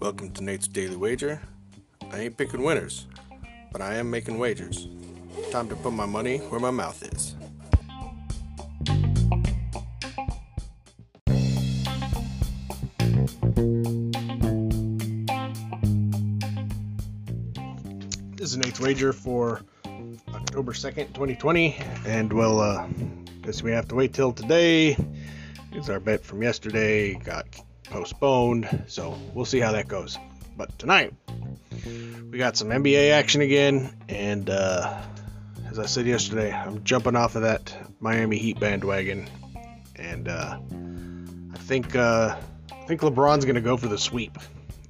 Welcome to Nate's Daily Wager. I ain't picking winners, but I am making wagers. Time to put my money where my mouth is. This is Nate's Wager for October 2nd, 2020, and well, guess we have to wait till today. It's our bet from yesterday, got postponed, so we'll see how that goes. But tonight, we got some NBA action again, and as I said yesterday, I'm jumping off of that Miami Heat bandwagon, and I think LeBron's going to go for the sweep.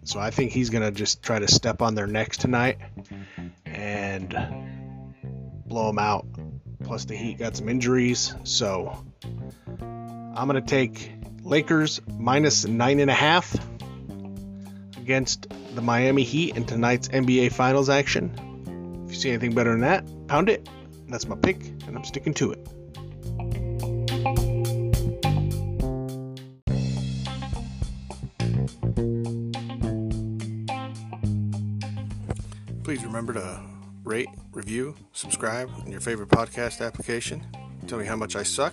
So I think he's going to just try to step on their necks tonight and blow them out. Plus the Heat got some injuries, so I'm going to take Lakers minus 9.5 against the Miami Heat in tonight's NBA Finals action. If you see anything better than that, pound it. That's my pick, and I'm sticking to it. Please remember to rate, review, subscribe on your favorite podcast application. Tell me how much I suck